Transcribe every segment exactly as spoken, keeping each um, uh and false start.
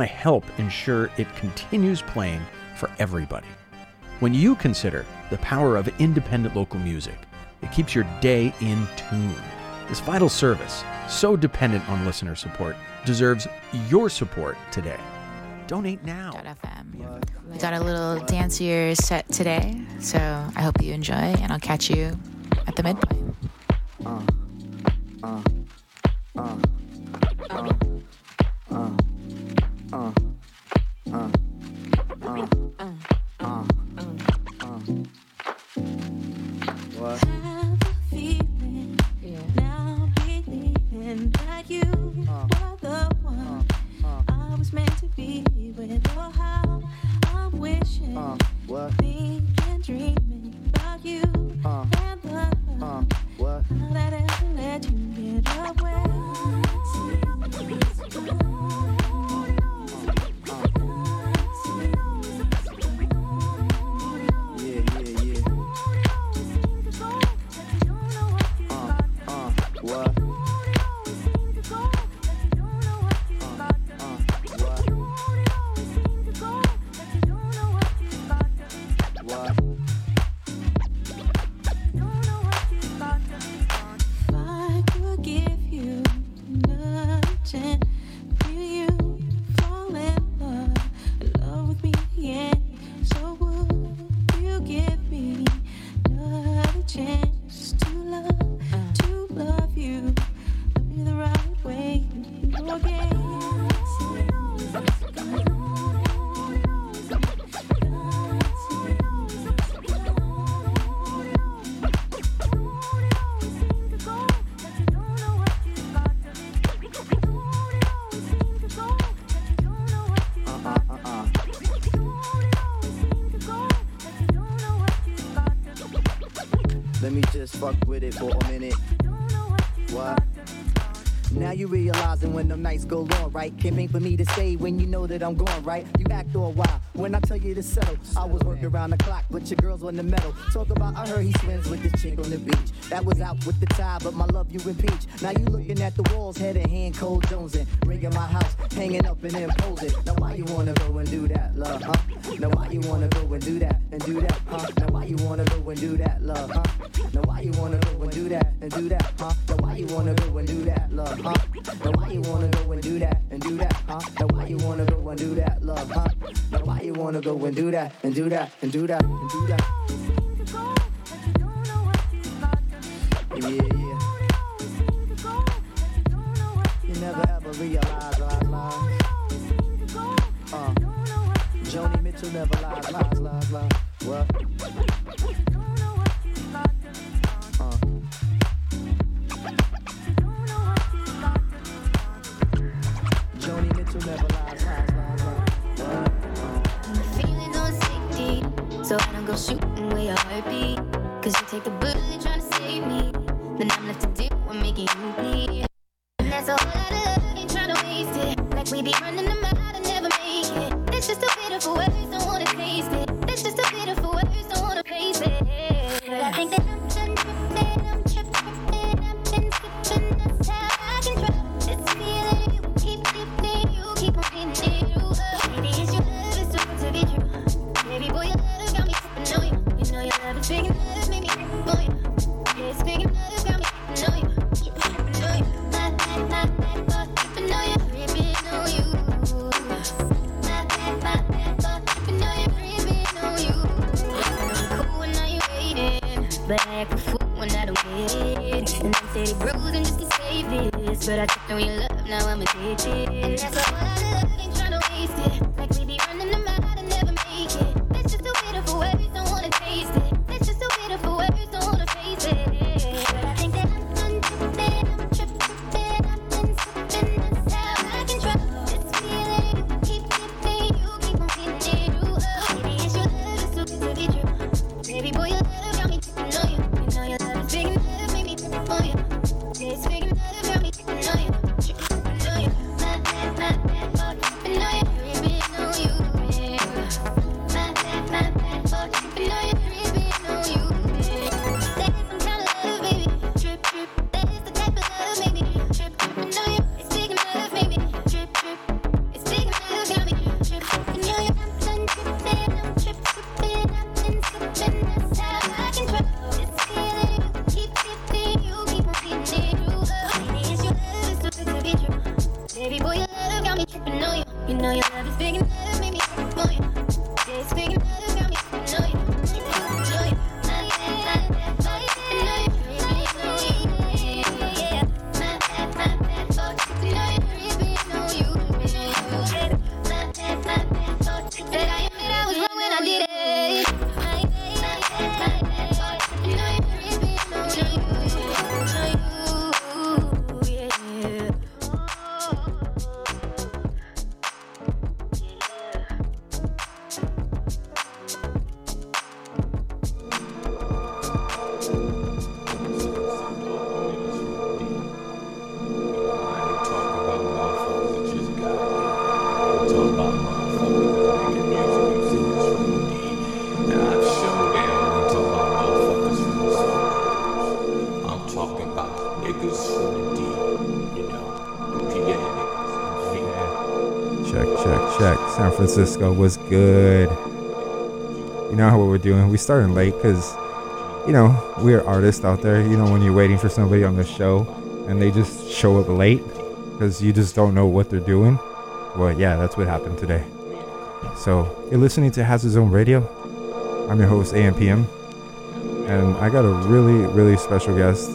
to help ensure it continues playing for everybody. When you consider the power of independent local music, it keeps your day in tune. This vital service, so dependent on listener support, deserves your support today. Donate now. F M. We got a little dancier set today, so I hope you enjoy, and I'll catch you at the midpoint. Uh, uh, uh, uh, uh, uh, uh, uh, uh. Uh, uh, uh. What? Have a feeling, yeah. Now believing that you uh, were the one uh, uh. I was meant to be with. Oh, how I'm wishing, uh, what? Thinking, dreaming about you uh, and the love. Uh, what? How that ever let you get away. For a minute. What? Now you realizing when them nights go long, right? Can't think for me to stay when you know that I'm gone, right? You act all wild when I tell you to settle. I was working around the clock, but your girl's on the metal. Talk about I heard he swims with this chick on the beach. That was out with the tide, but my love you impeach. Now you looking at the walls, head in hand, cold jonesing. Ringing my house, hanging up and imposing. Now why you wanna go and do that, love, huh? Now why you wanna go and do that and do that, huh? Now why you wanna go and do that, love, huh? Now why you wanna go and do that and do that, huh? Now why you wanna go and do that, love, huh? Now why you wanna go and do that and do that, huh? Now why you wanna go and do that, love, huh? Now why you wanna go and do that and do that and do that and do that? Yeah, yeah. You never ever realize I lie. Uh, Joni Mitchell never lies, lies, lies, lies. What? So I don't go shooting where your heart beat. Cause you take the bullet trying to save me. Then I'm left to deal with making you bleed. And that's a whole lot of love, ain't trying to waste it. Like we be running them out and never make it. That's just a pitiful words, don't wanna taste it. That's just a pitiful words, don't wanna face it. But I think that I'm done tripping, I'm tripping, I've been skipping. That's how I can drop this feeling. You keep dipping, you keep on hitting it. Maybe it's your love, it's supposed to be true. Baby boy, your love got me tripping on you. You know your love is big enough, make me tripping on you. Yeah, it's big enough. But I act a fool when I don't get it. And I said it bruising just to save this. But I took on your love, now I'm addicted. And that's all I love, ain't tryna waste it. Like we be running them out and never make it. That's just a pitiful words, don't wanna taste it. That's just a pitiful words, don't wanna face it. But I think that I'm done tripping, I'm tripping, I've been sipping. That's how I can drop this feeling. You keep dipping, you keep on hitting it. Ooh, maybe it's your love, it's too good to be true. Baby boy, your love got me. It's big enough to me, I know you, I know you. My bad, my bad, my bad. You know your love is big enough, make me more. It's big enough, got me annoyed. Enjoy it, my bad, my bad boy. You know you're free, yeah. My bad, my bad boy. You know you're free, you know you, you know you. My bad, my bad boy. Said I admit I was wrong when I did it. My bad, my bad boy. You know you're free, you know you. Francisco was good. You know how what we're doing. We started late because, you know, we're artists out there. You know, when you're waiting for somebody on the show and they just show up late because you just don't know what they're doing. Well, yeah, that's what happened today. So you're listening to Hazard Zone Radio. I'm your host A M P M, and I got a really, really special guest.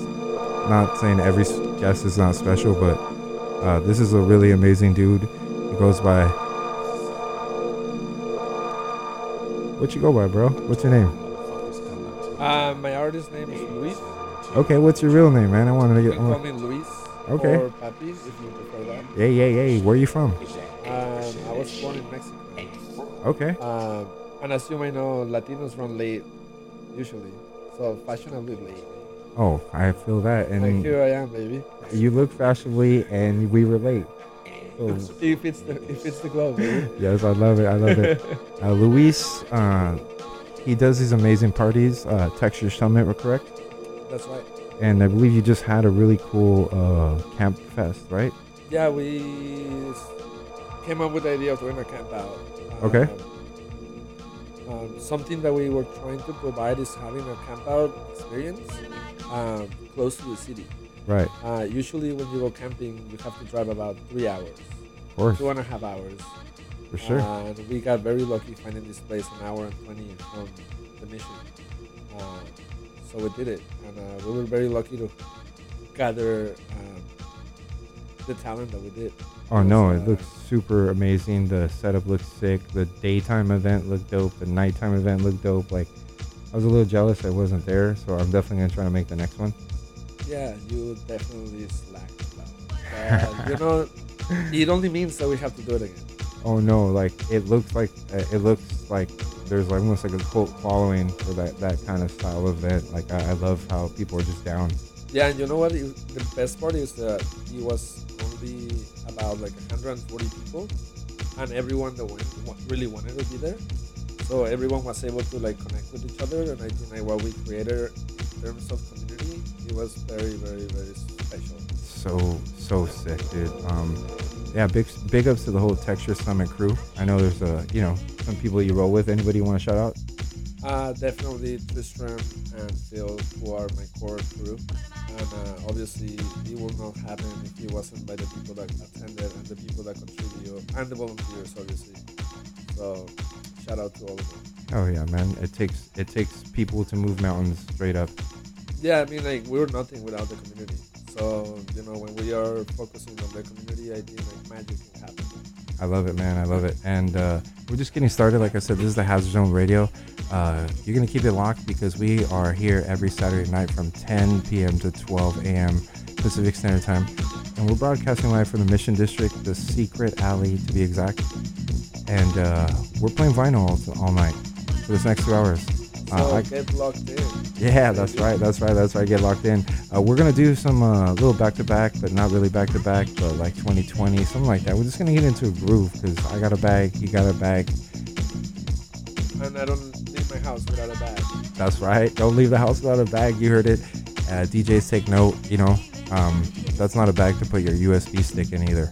Not saying every guest is not special, but uh, this is a really amazing dude. He goes by. What you go by, bro? What's your name? Uh, my artist name is Luis. Okay, what's your real name, man? I wanted to get. Call me Luis. Okay. Or Papis, if you prefer that. Yeah, yeah, yeah. Where are you from? Um, I was born in Mexico. Okay. Um, and as you may know, Latinos run late, usually. So fashionably late. Oh, I feel that. And like here I am, baby. You look fashionably, and we relate. Oh. If it's the if it's the glove, baby. Yes, I love it. I love it. uh, Luis, uh, he does these amazing parties. Uh, Texture Summit, we're correct? That's right. And I believe you just had a really cool uh, camp fest, right? Yeah, we came up with the idea of doing a camp out. Um, okay. Um, something that we were trying to provide is having a camp out experience um, close to the city. Right. Uh, usually when you go camping, you have to drive about three hours. Of course. Two and a half hours. For sure. Uh, and we got very lucky finding this place an hour and twenty from the mission. Uh, so we did it. And uh, we were very lucky to gather uh, the talent that we did. Oh, no. Uh, it looks super amazing. The setup looks sick. The daytime event looked dope. The nighttime event looked dope. Like, I was a little jealous I wasn't there. So I'm definitely going to try to make the next one. Yeah, you definitely slacked. Uh, you know, it only means that we have to do it again. Oh no! Like it looks like uh, it looks like there's like almost like a cult following for that, that kind of style of event. Like I, I love how people are just down. Yeah, and you know what? It, the best part is that it was only about like one hundred forty people, and everyone that went really wanted to be there. So everyone was able to like connect with each other, and I think like what we created in terms of community. It was very, very, very special. So, so sick, dude. Um, yeah, big, big ups to the whole Texture Summit crew. I know there's a, you know, some people you roll with. Anybody you want to shout out? Uh, definitely Tristram and Phil, who are my core crew. And uh, obviously, it would not happen if it wasn't by the people that attended and the people that contribute and the volunteers, obviously. So, shout out to all of them. Oh yeah, man. It takes it takes people to move mountains. Straight up. Yeah, I mean, like, we're nothing without the community. So, you know, when we are focusing on the community, I think, like, magic can happen. I love it, man. I love it. And uh, we're just getting started. Like I said, this is the Hazard Zone Radio. Uh, you're going to keep it locked because we are here every Saturday night from ten p.m. to twelve a.m. Pacific Standard Time. And we're broadcasting live from the Mission District, the Secret Alley, to be exact. And uh, we're playing vinyl all, all night for this next two hours. So uh, I, get locked in. Yeah, that's right, that's right, that's right. Get locked in. Uh, we're gonna do some uh, little back-to-back, but not really back-to-back, but like twenty twenty, something like that. We're just gonna get into a groove because I got a bag, you got a bag, and I don't leave my house without a bag. That's right. Don't leave the house without a bag. You heard it. Uh, D Js take note. You know, um, that's not a bag to put your U S B stick in either.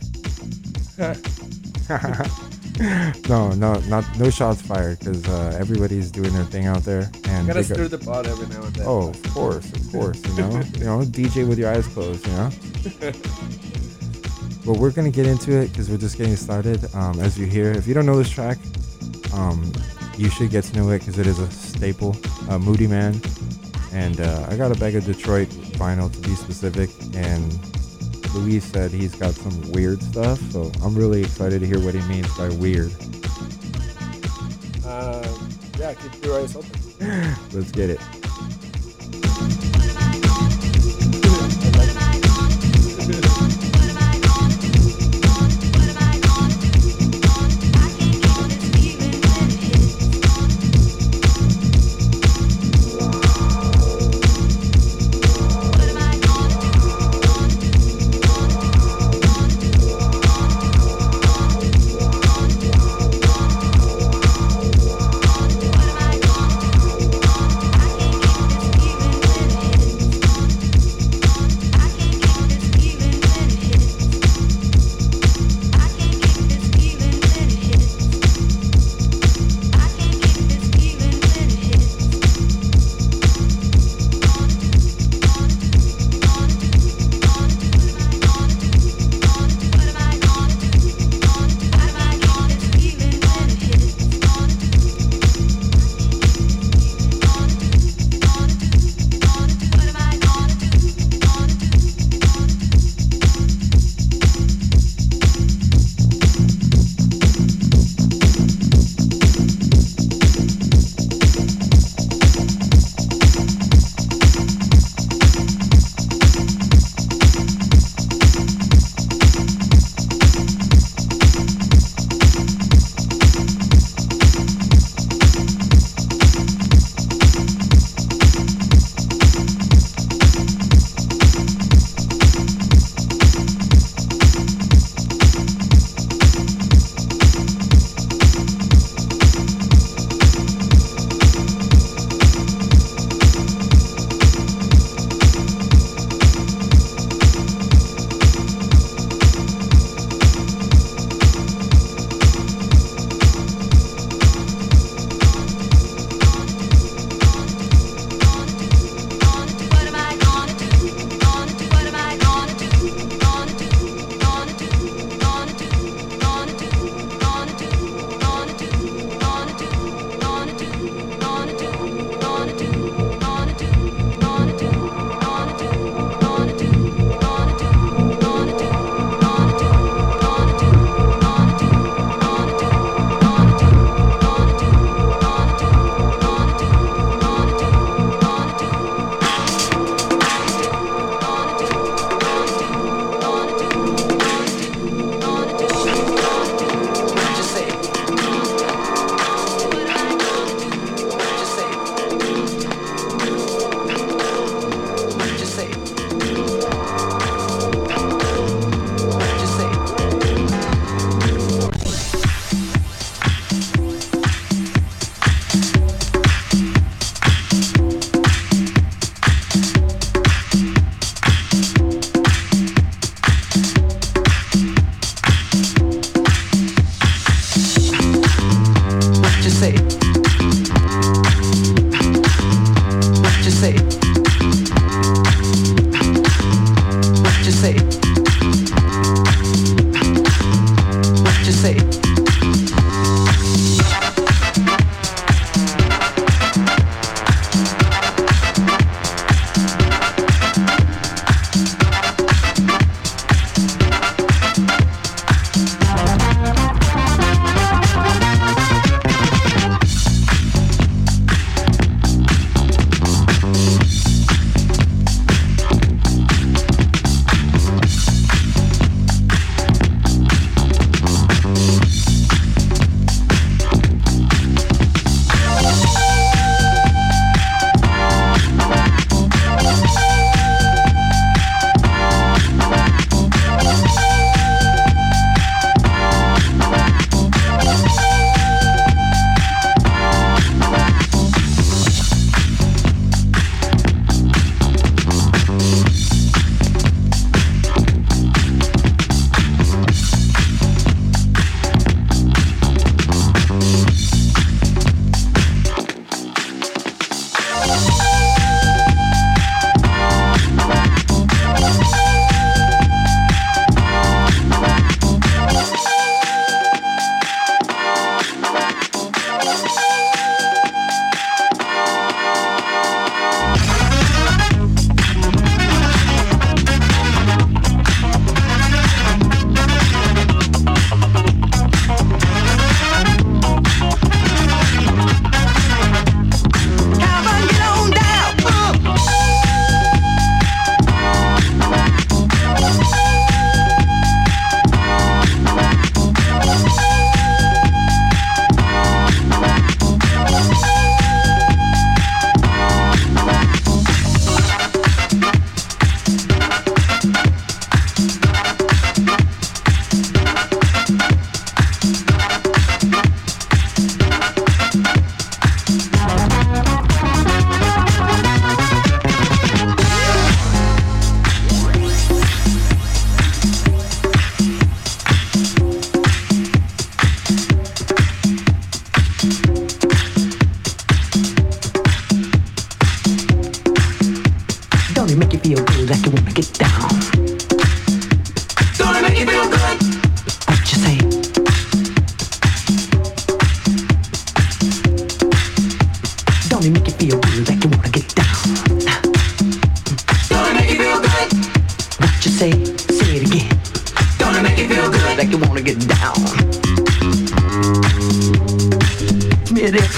No, no, not no shots fired because uh, everybody's doing their thing out there. And gotta stir the pot every now and then. Oh, of course, of course, you know, you know, D J with your eyes closed, you know. but we're going to get into it because we're just getting started. Um, as you hear, if you don't know this track, um, you should get to know it because it is a staple. Uh, Moodymann, and uh, I got a bag of Detroit vinyl to be specific, and Louis said he's got some weird stuff, so I'm really excited to hear what he means by weird. Uh, yeah, keep your eyes open. Let's get it.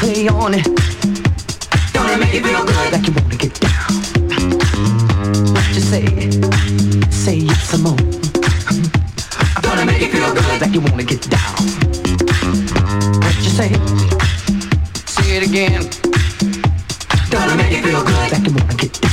play on it. Don't it make you feel good? Like you wanna get down. What you say? Say yes some more. Don't it make you feel good? Like you wanna get down. What you say? Say it again. Don't it make you feel good? Like you wanna get down.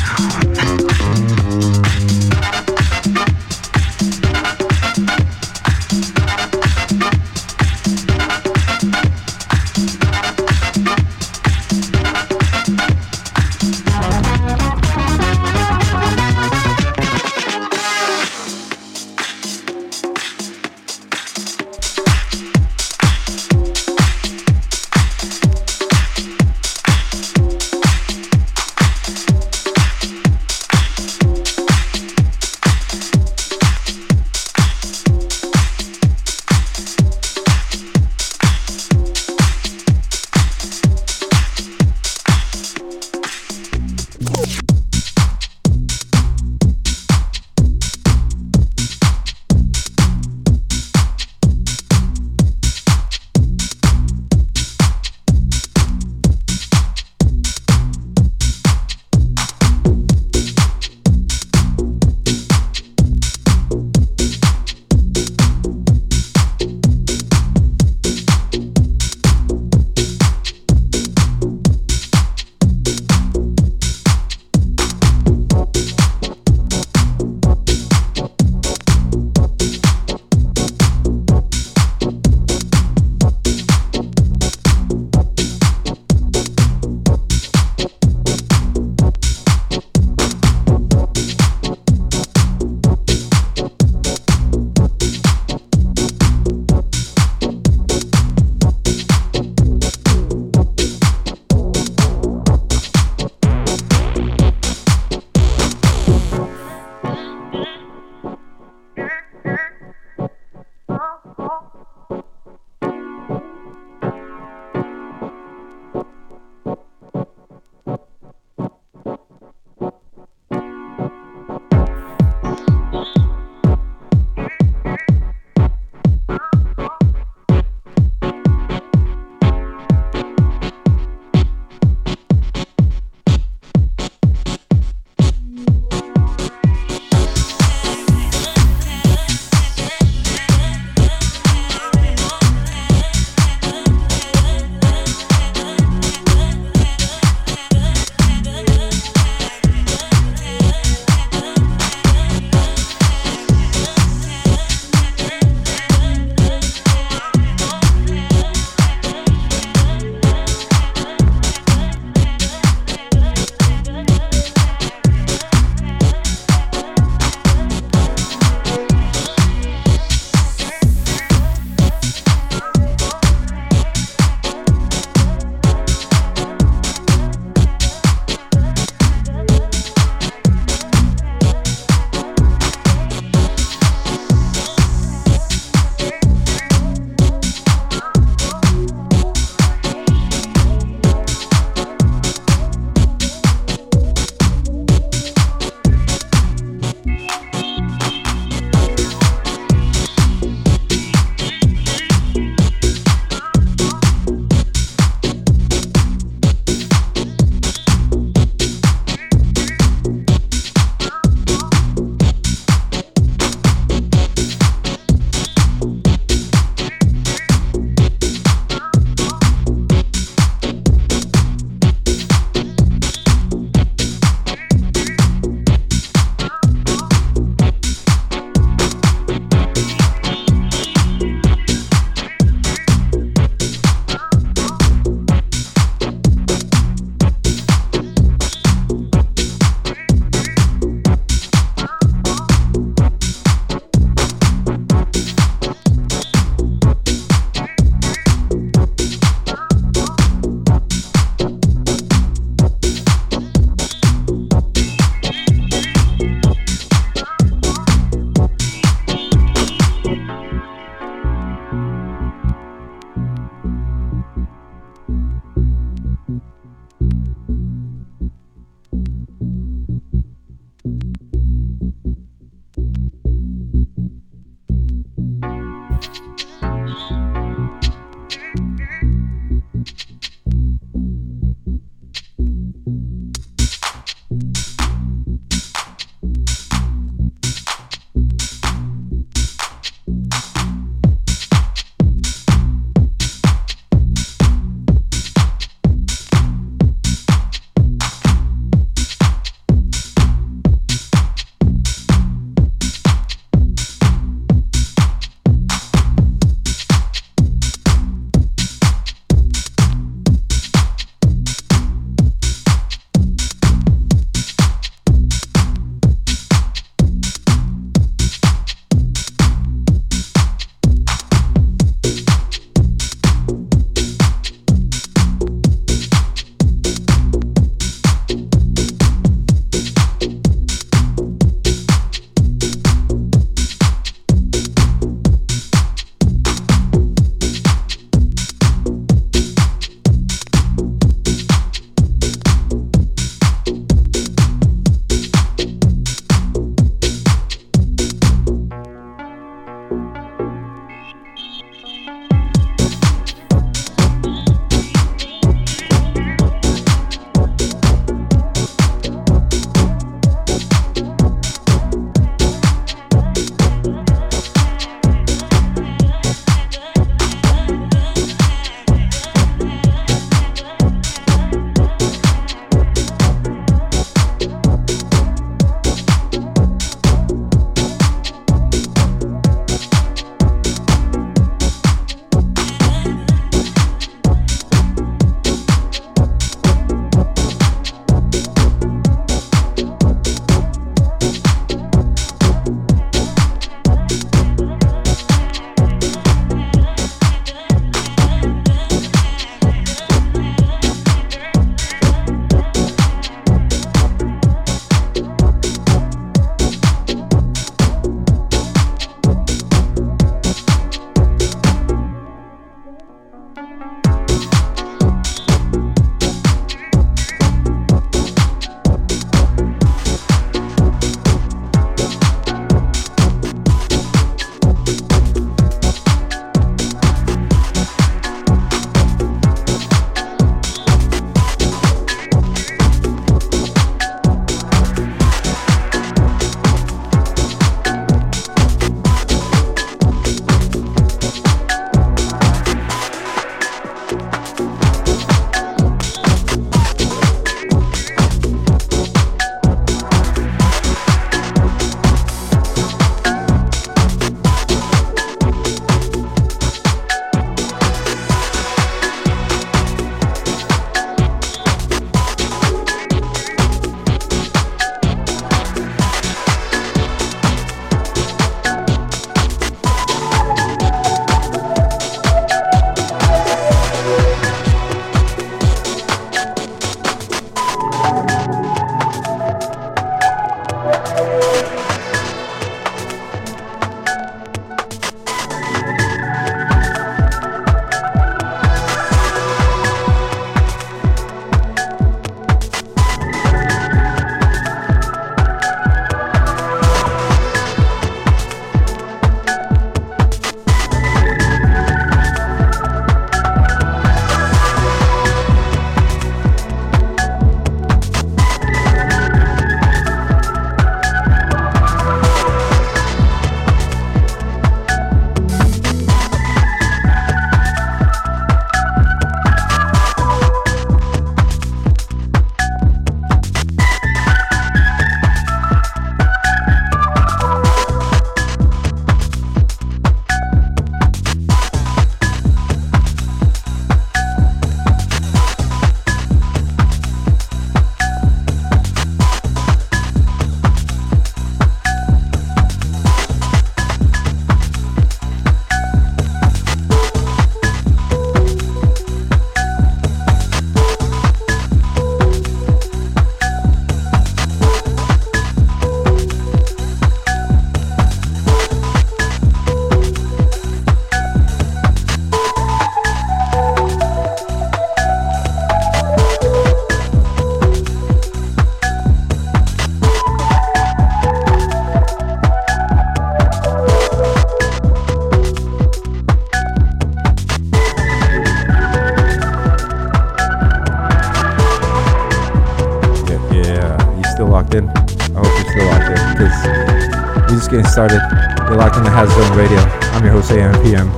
locked in. I hope you're still locked in, because we're just getting started. You're locked in the Hazard Zone Radio. I'm your host, A M P M,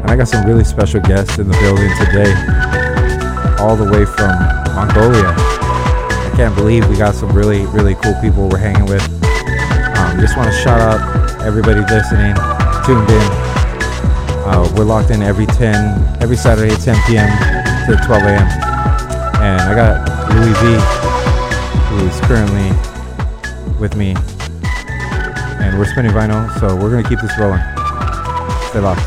and I got some really special guests in the building today, all the way from Mongolia. I can't believe we got some really, really cool people we're hanging with. Um, just want to shout out everybody listening, tuned in. Uh, we're locked in every ten, every Saturday at ten p.m. to twelve a.m. And I got Louis V, who is currently with me, and we're spinning vinyl, so we're gonna keep this rolling. Stay locked.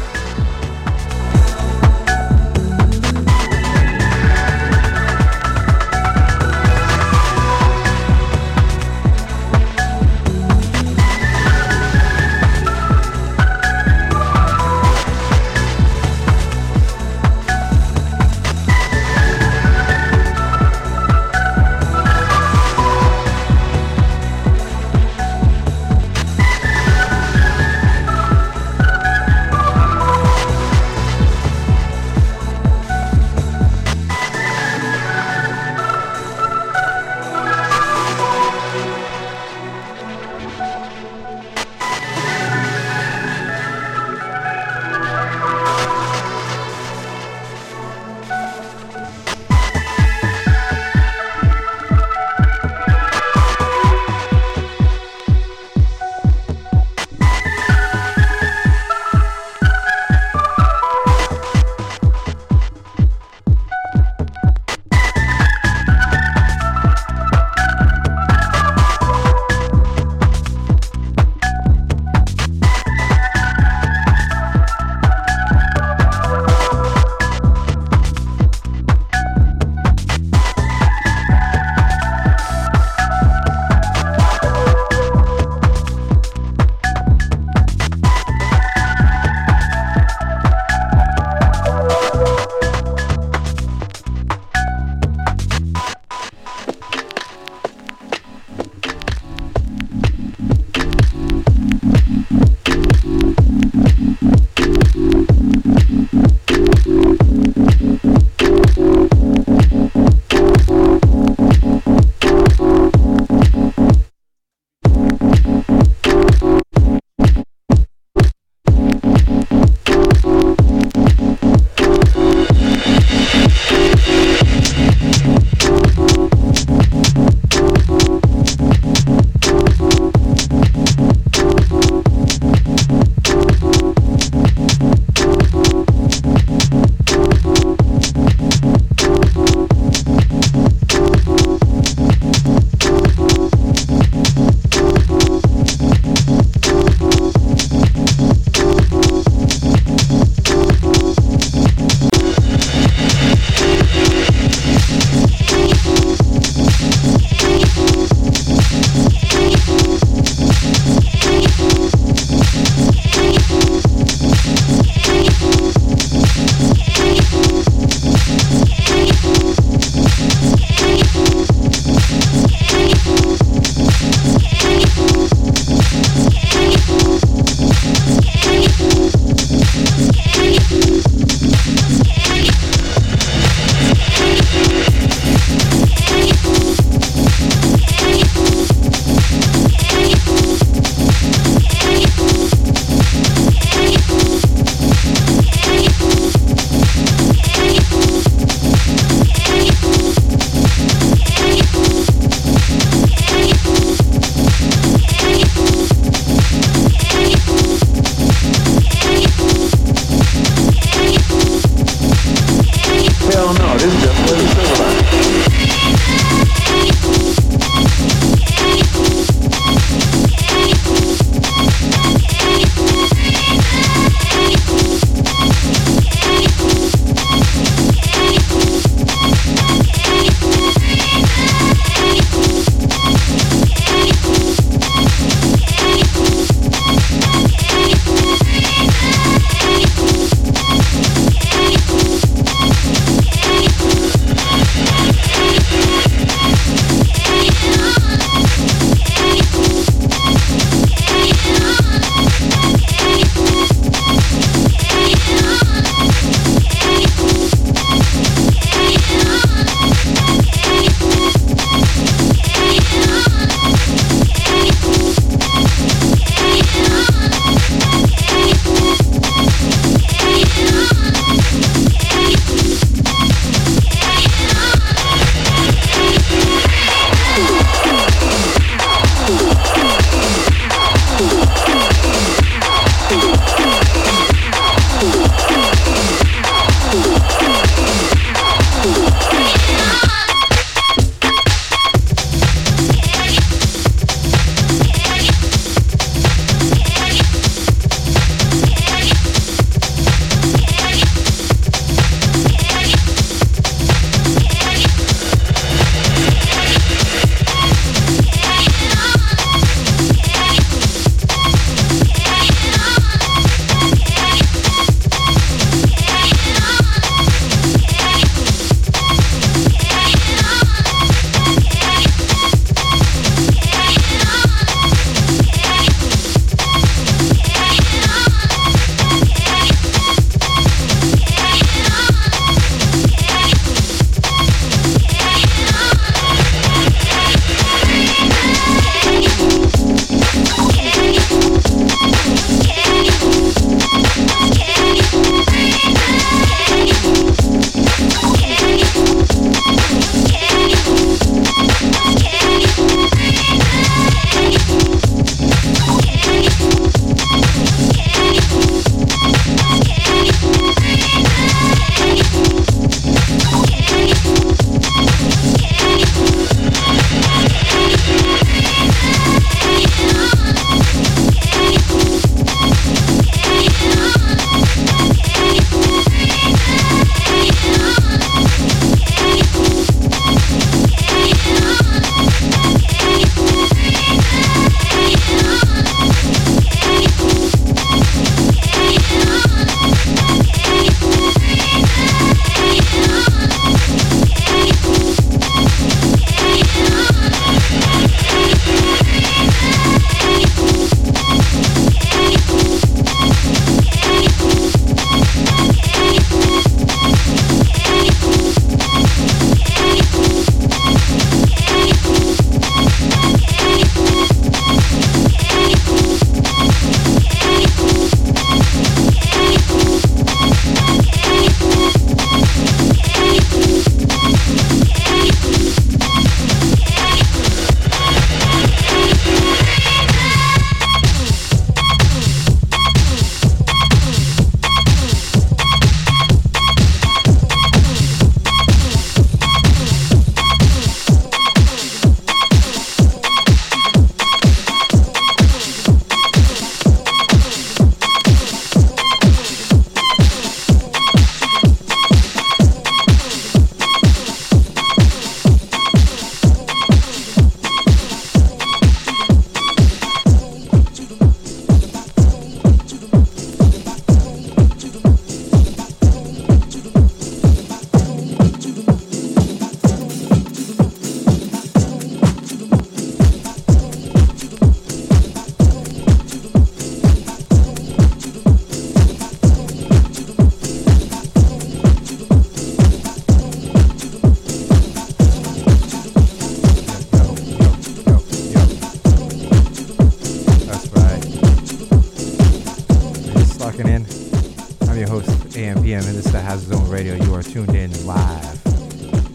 coming live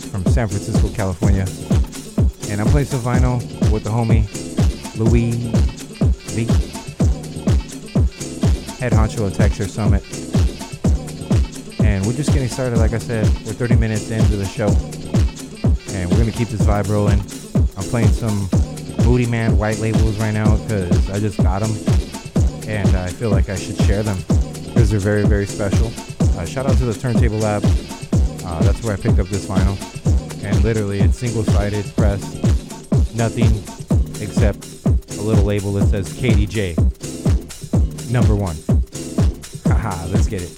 from San Francisco, California. And I played some vinyl with the homie Louis V, head honcho of Texture Summit. And we're just getting started, like I said. We're thirty minutes into the show. And we're going to keep this vibe rolling. I'm playing some Moodymann white labels right now because I just got them. And I feel like I should share them because they're very, very special. Uh, shout out to the Turntable Lab. Uh, that's where I picked up this vinyl. And literally, it's single-sided press. Nothing except a little label that says K D J. Number one. Haha, let's get it.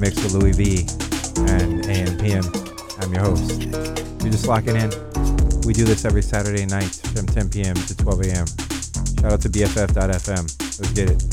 the Mix with Louis V and A M P M. I'm your host. You're just locking in. We do this every Saturday night from ten p.m. to twelve a.m. Shout out to B F F dot F M. Let's get it.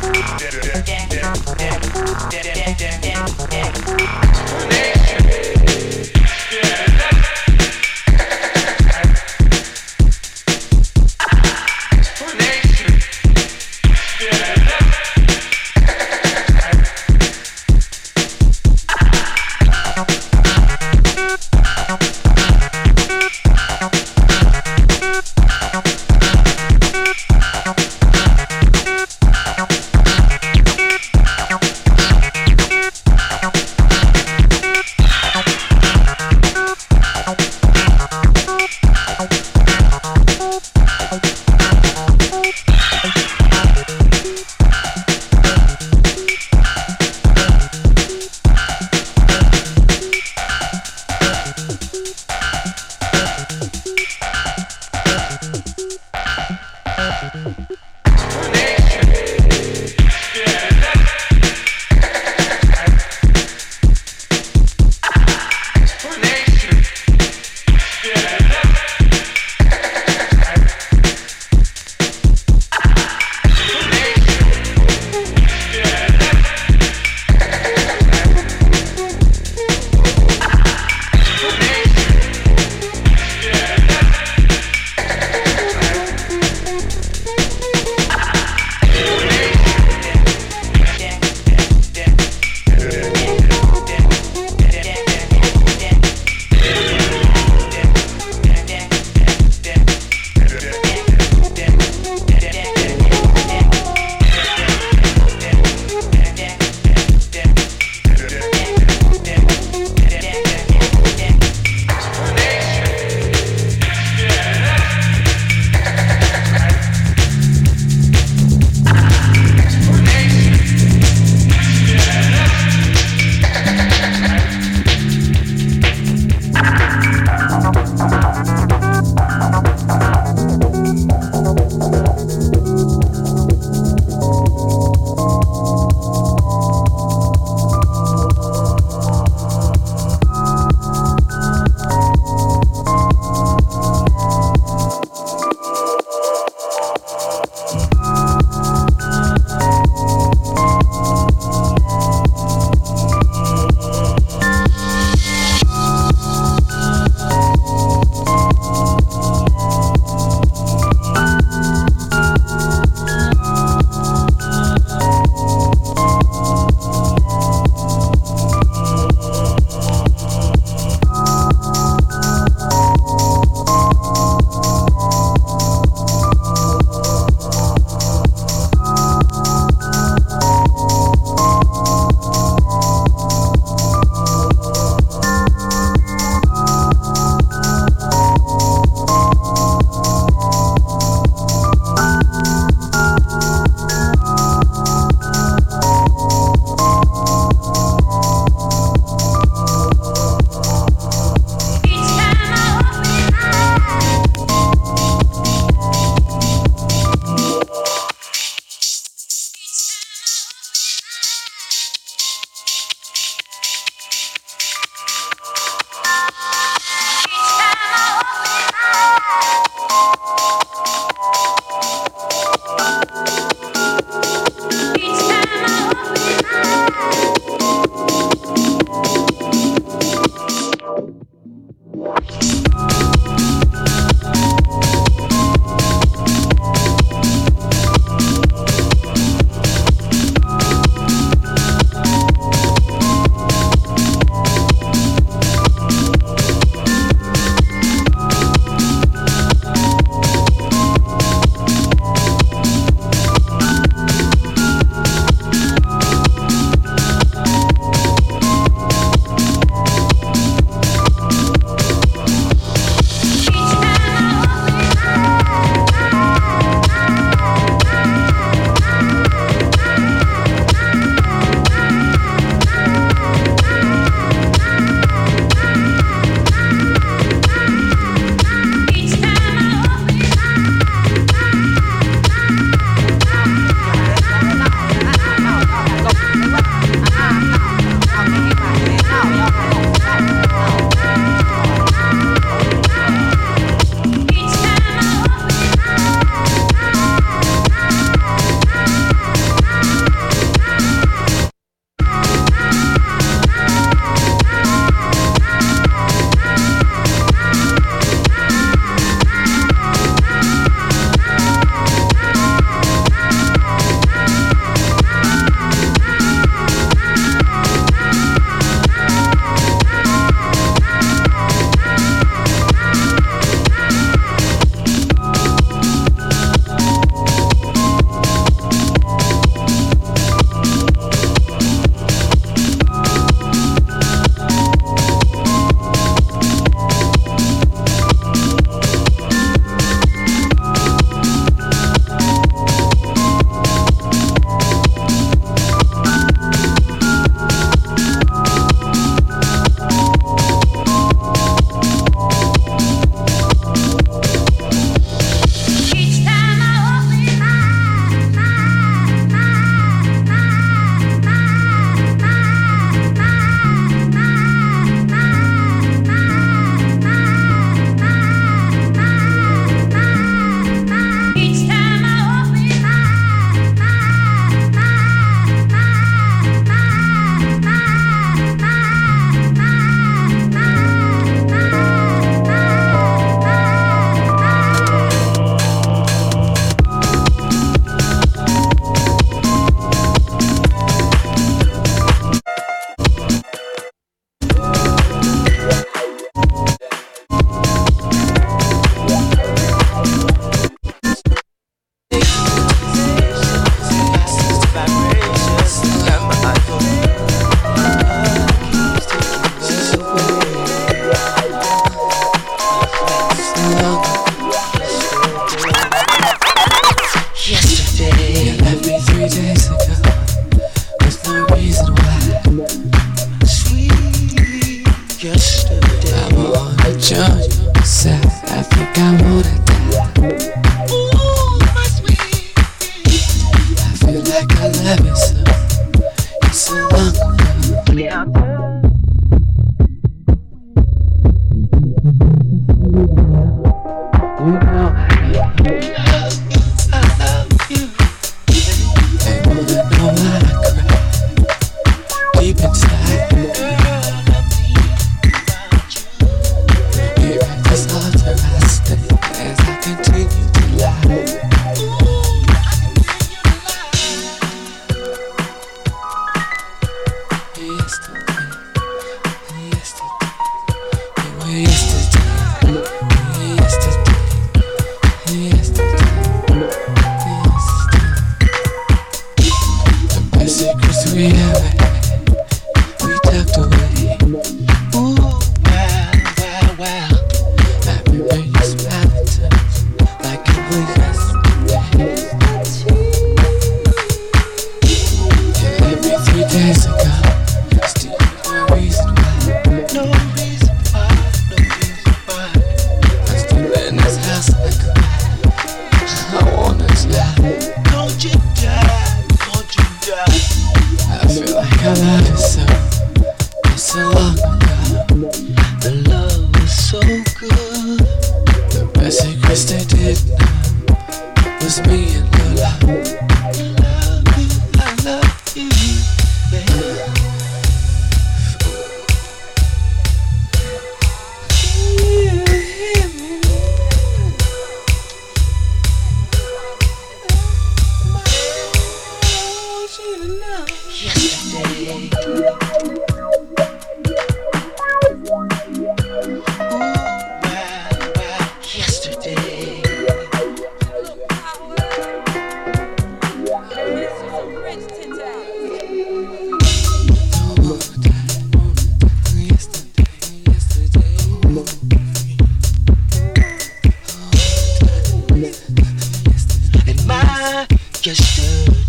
Beep.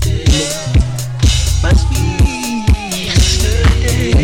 Yesterday must be yesterday.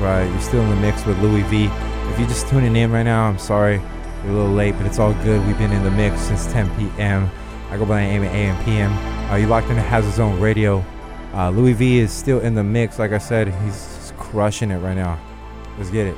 right. You're still in the mix with Louis V. If you're just tuning in right now, I'm sorry you're a little late, but it's all good. We've been in the mix since ten p.m. I go by the name of A M P M. Uh, you're locked into Hazard Zone Radio. Uh, Louis V is still in the mix. Like I said, he's just crushing it right now. Let's get it.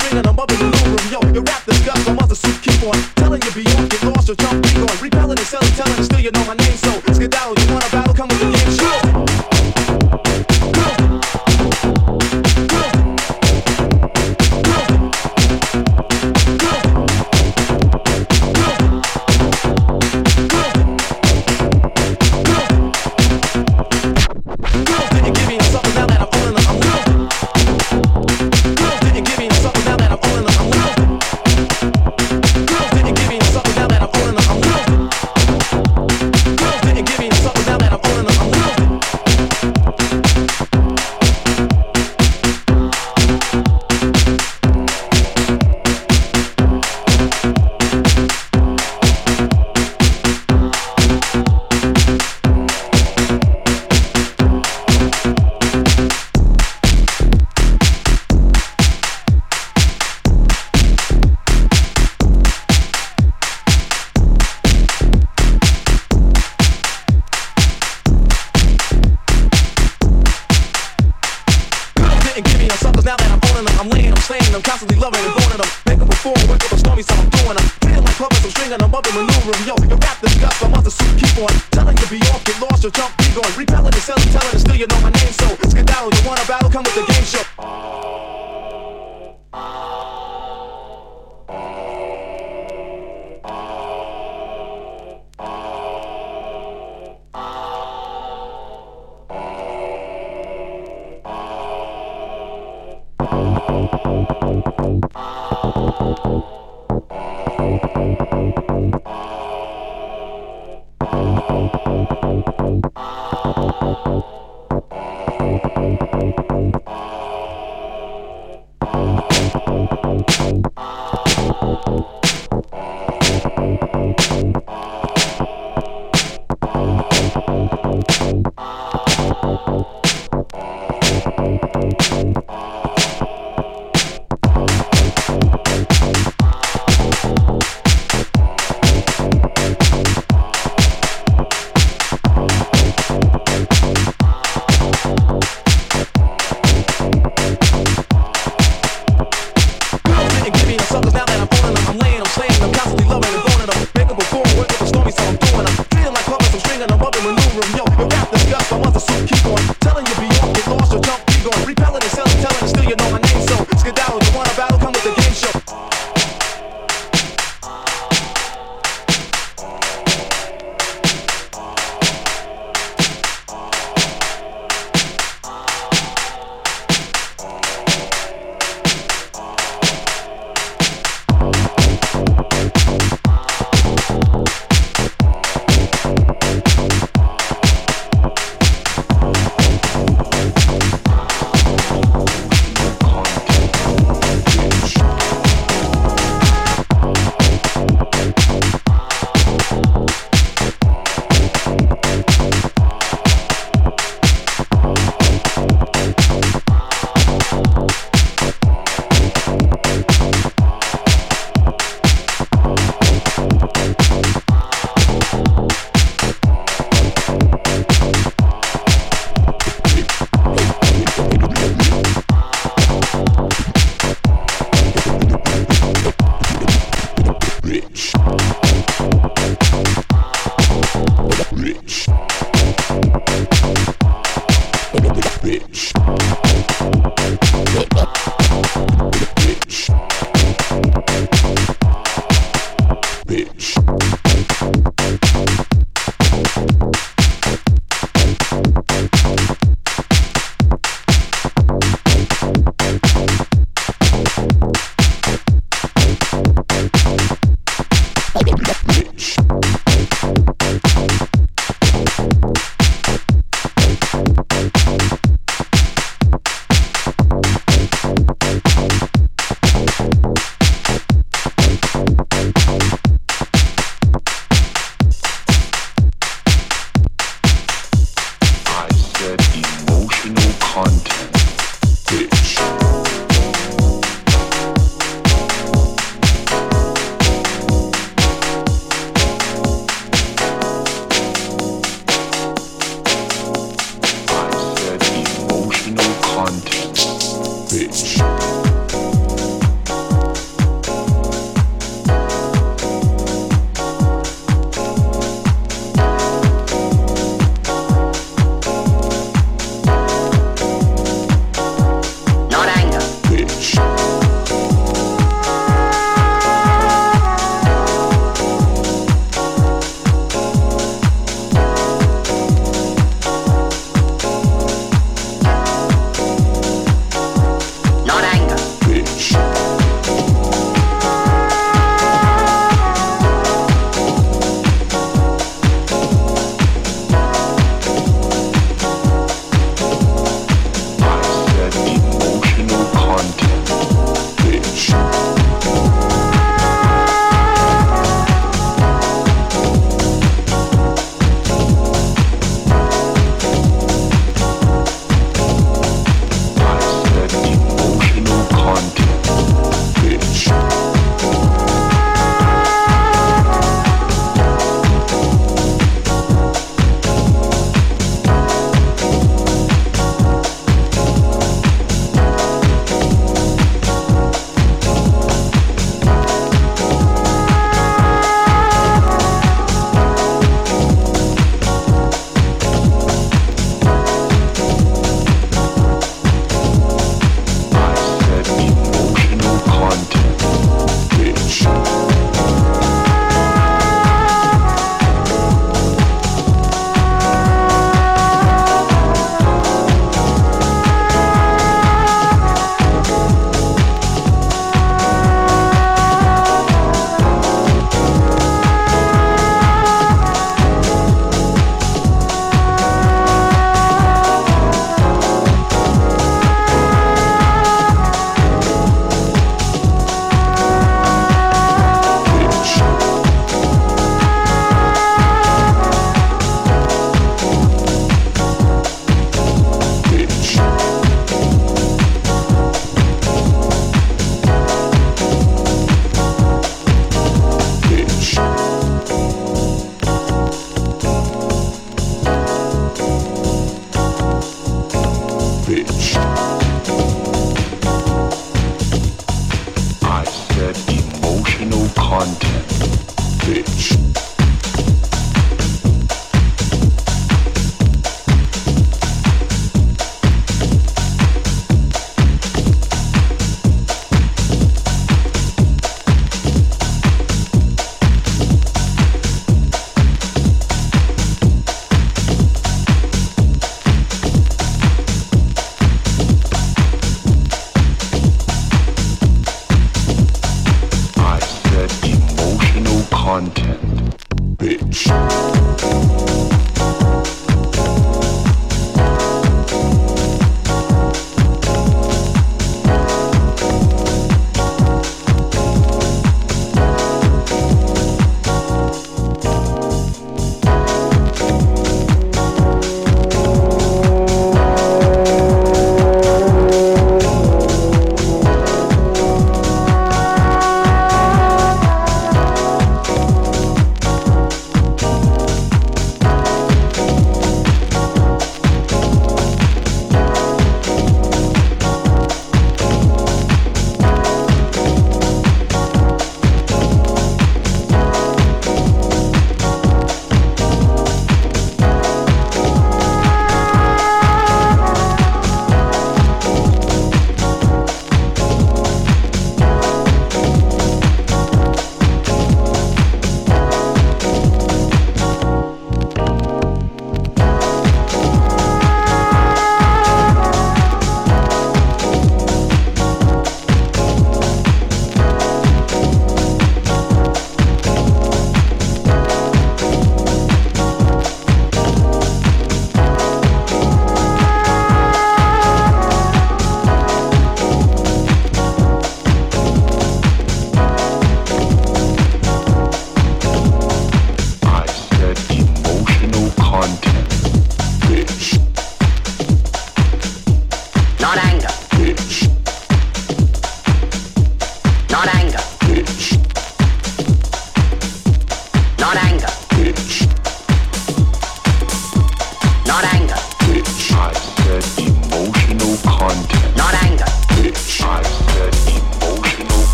string and I'm bumping the room. Yo, you rap the guts, I'm on the suit, keep on telling you beyond, get lost, you're jumping on, repelling and selling, telling, still you know my name, so skedaddle, you wanna battle, come with the game, chill. content, bitch.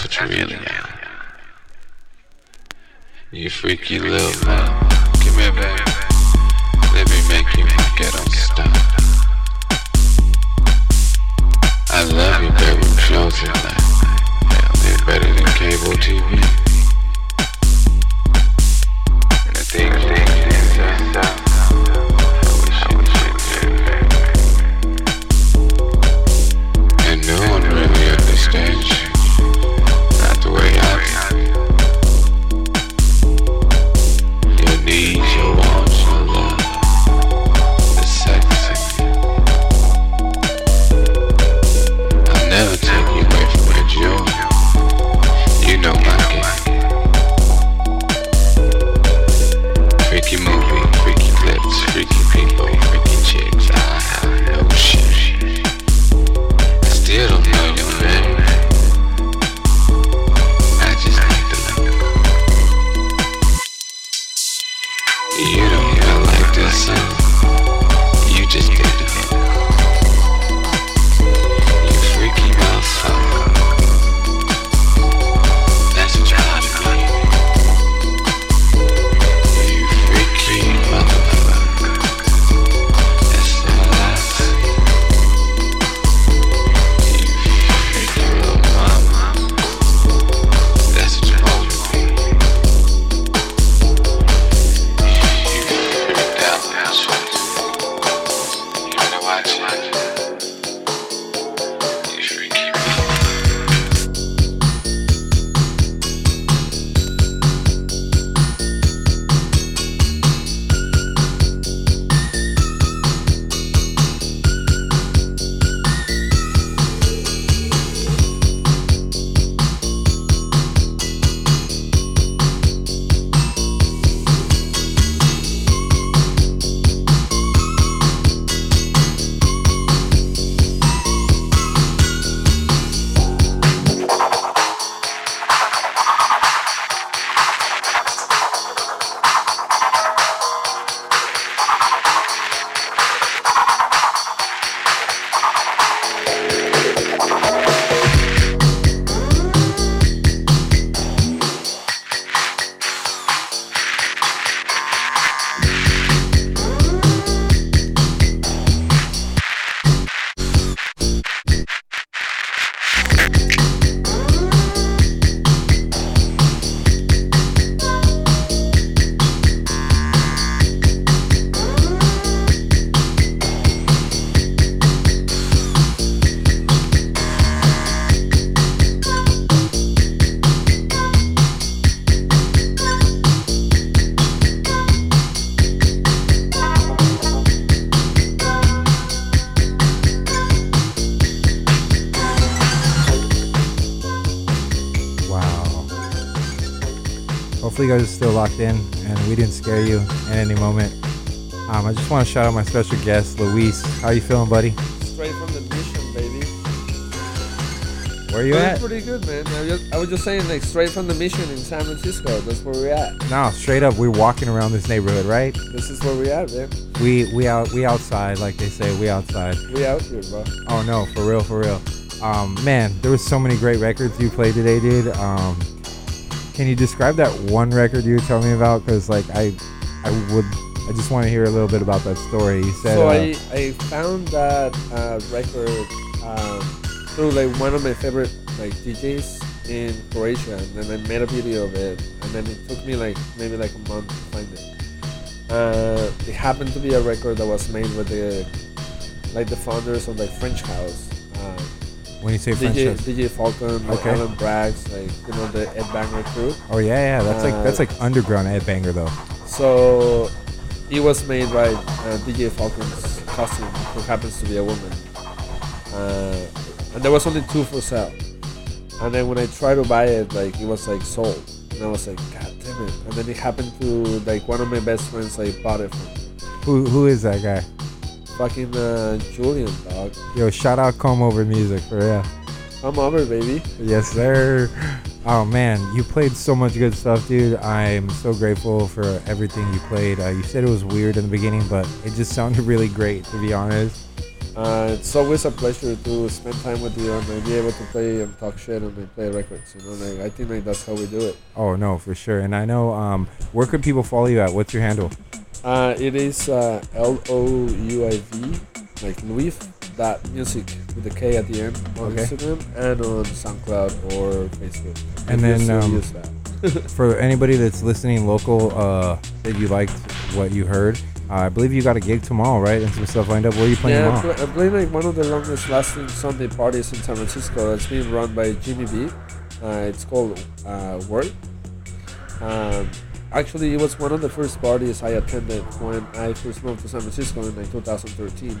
That's what you really got. You freaky little man. Come here, baby. Let me make you my ghetto star. I love you, baby. Close your eyes. They're better than cable T V. And the thing is yourself. I wish you did, baby. And no one really understands you. Not the way I feel. Your needs, your wants, your love, the sex in you. I'll never take you away from your joy. You know my gift. Freaky movie, freaky lips, freaky people, freaky chicks. I have no shit. I still don't know your name. You guys are still locked in and we didn't scare you at any moment. um I just want to shout out my special guest, Luis. How you feeling, buddy? Straight from the mission, baby. Where you at? Pretty good, man. I, just, I was just saying, like, straight from the mission in San Francisco. That's where we're at. No, straight up, we're walking around this neighborhood, right? This is where we're at, man. We we out we outside, like they say. We outside. We out here, bro. Oh no, for real, for real. Um, man, there was so many great records you played today, dude. Um. Can you describe that one record you were telling me about? Because, like, I, I would, I just want to hear a little bit about that story. You said. So uh, I, I found that uh, record uh, through like one of my favorite like D Js in Croatia, and then I made a video of it, and then it took me like maybe like a month to find it. Uh, it happened to be a record that was made with the like the founders of like French House. Uh, When you say D J, D J Falcon, like okay. Alan Braggs, like you know the Ed Banger crew. Oh yeah, yeah, that's uh, like that's like underground Ed Banger though. So it was made by uh, D J Falcon's cousin, who happens to be a woman. Uh, and there was only two for sale. And then when I tried to buy it, like it was like sold, and I was like, God damn it! And then it happened to like one of my best friends, like bought it from me. Who who is that guy? Fucking uh, Julian, dog. Yo, shout out Come Over Music for yeah. Come over, baby. Yes, sir. Oh man, you played so much good stuff, dude. I'm so grateful for everything you played. Uh, you said it was weird in the beginning, but it just sounded really great, to be honest. Uh, it's always a pleasure to spend time with you and be able to play and talk shit and play records. You know, like, I think like that's how we do it. Oh no, for sure. And I know, um, where could people follow you at? What's your handle? Uh, it is uh, L O U I V, like Louis dot music with a K at the end on okay. Instagram and on SoundCloud or Facebook. And, and then um, use that. For anybody that's listening local, uh, that you liked what you heard. Uh, I believe you got a gig tomorrow, right? And some stuff lined up. Where are you playing yeah, tomorrow? Yeah, I'm playing like one of the longest lasting Sunday parties in San Francisco. It's being run by Jimmy V. Uh, it's called uh, Word. Um, actually, it was one of the first parties I attended when I first moved to San Francisco in like two thousand thirteen.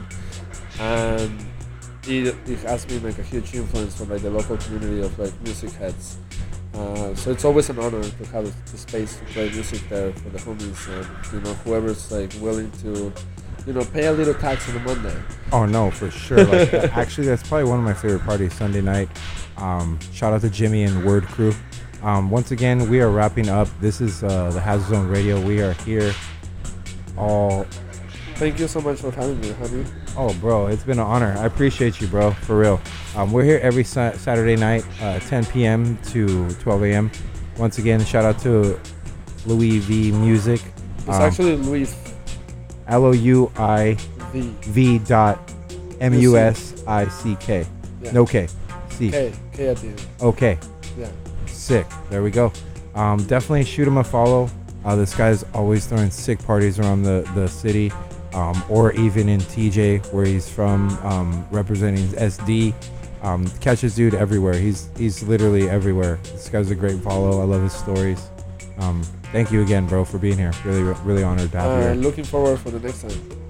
And it, it has been like a huge influence for like the local community of like music heads. Uh, so it's always an honor to have the space to play music there for the homies and, you know, whoever's like willing to, you know, pay a little tax on a Monday. Oh no, for sure. Like, actually, that's probably one of my favorite parties, Sunday night. Um, shout out to Jimmy and Word Crew. Um, once again, we are wrapping up. This is uh, the Hazard Zone Radio. We are here all. Thank you so much for having me, honey. Oh, bro, it's been an honor. I appreciate you, bro, for real. Um, we're here every sa- Saturday night, uh, ten p.m. to twelve a.m. Once again, shout out to Louis V Music. It's um, actually Louis. L O U I V V dot M U S I C K. Yeah. No K. C. K. K at the end. Okay. Yeah. Sick. There we go. Um, definitely shoot him a follow. Uh, this guy's always throwing sick parties around the, the city. Um, or even in T J, where he's from, um, representing S D. Um, catch this dude everywhere. He's he's literally everywhere. This guy's a great follow. I love his stories. Um, thank you again, bro, for being here. Really, really honored to have you. Uh, looking forward for the next time.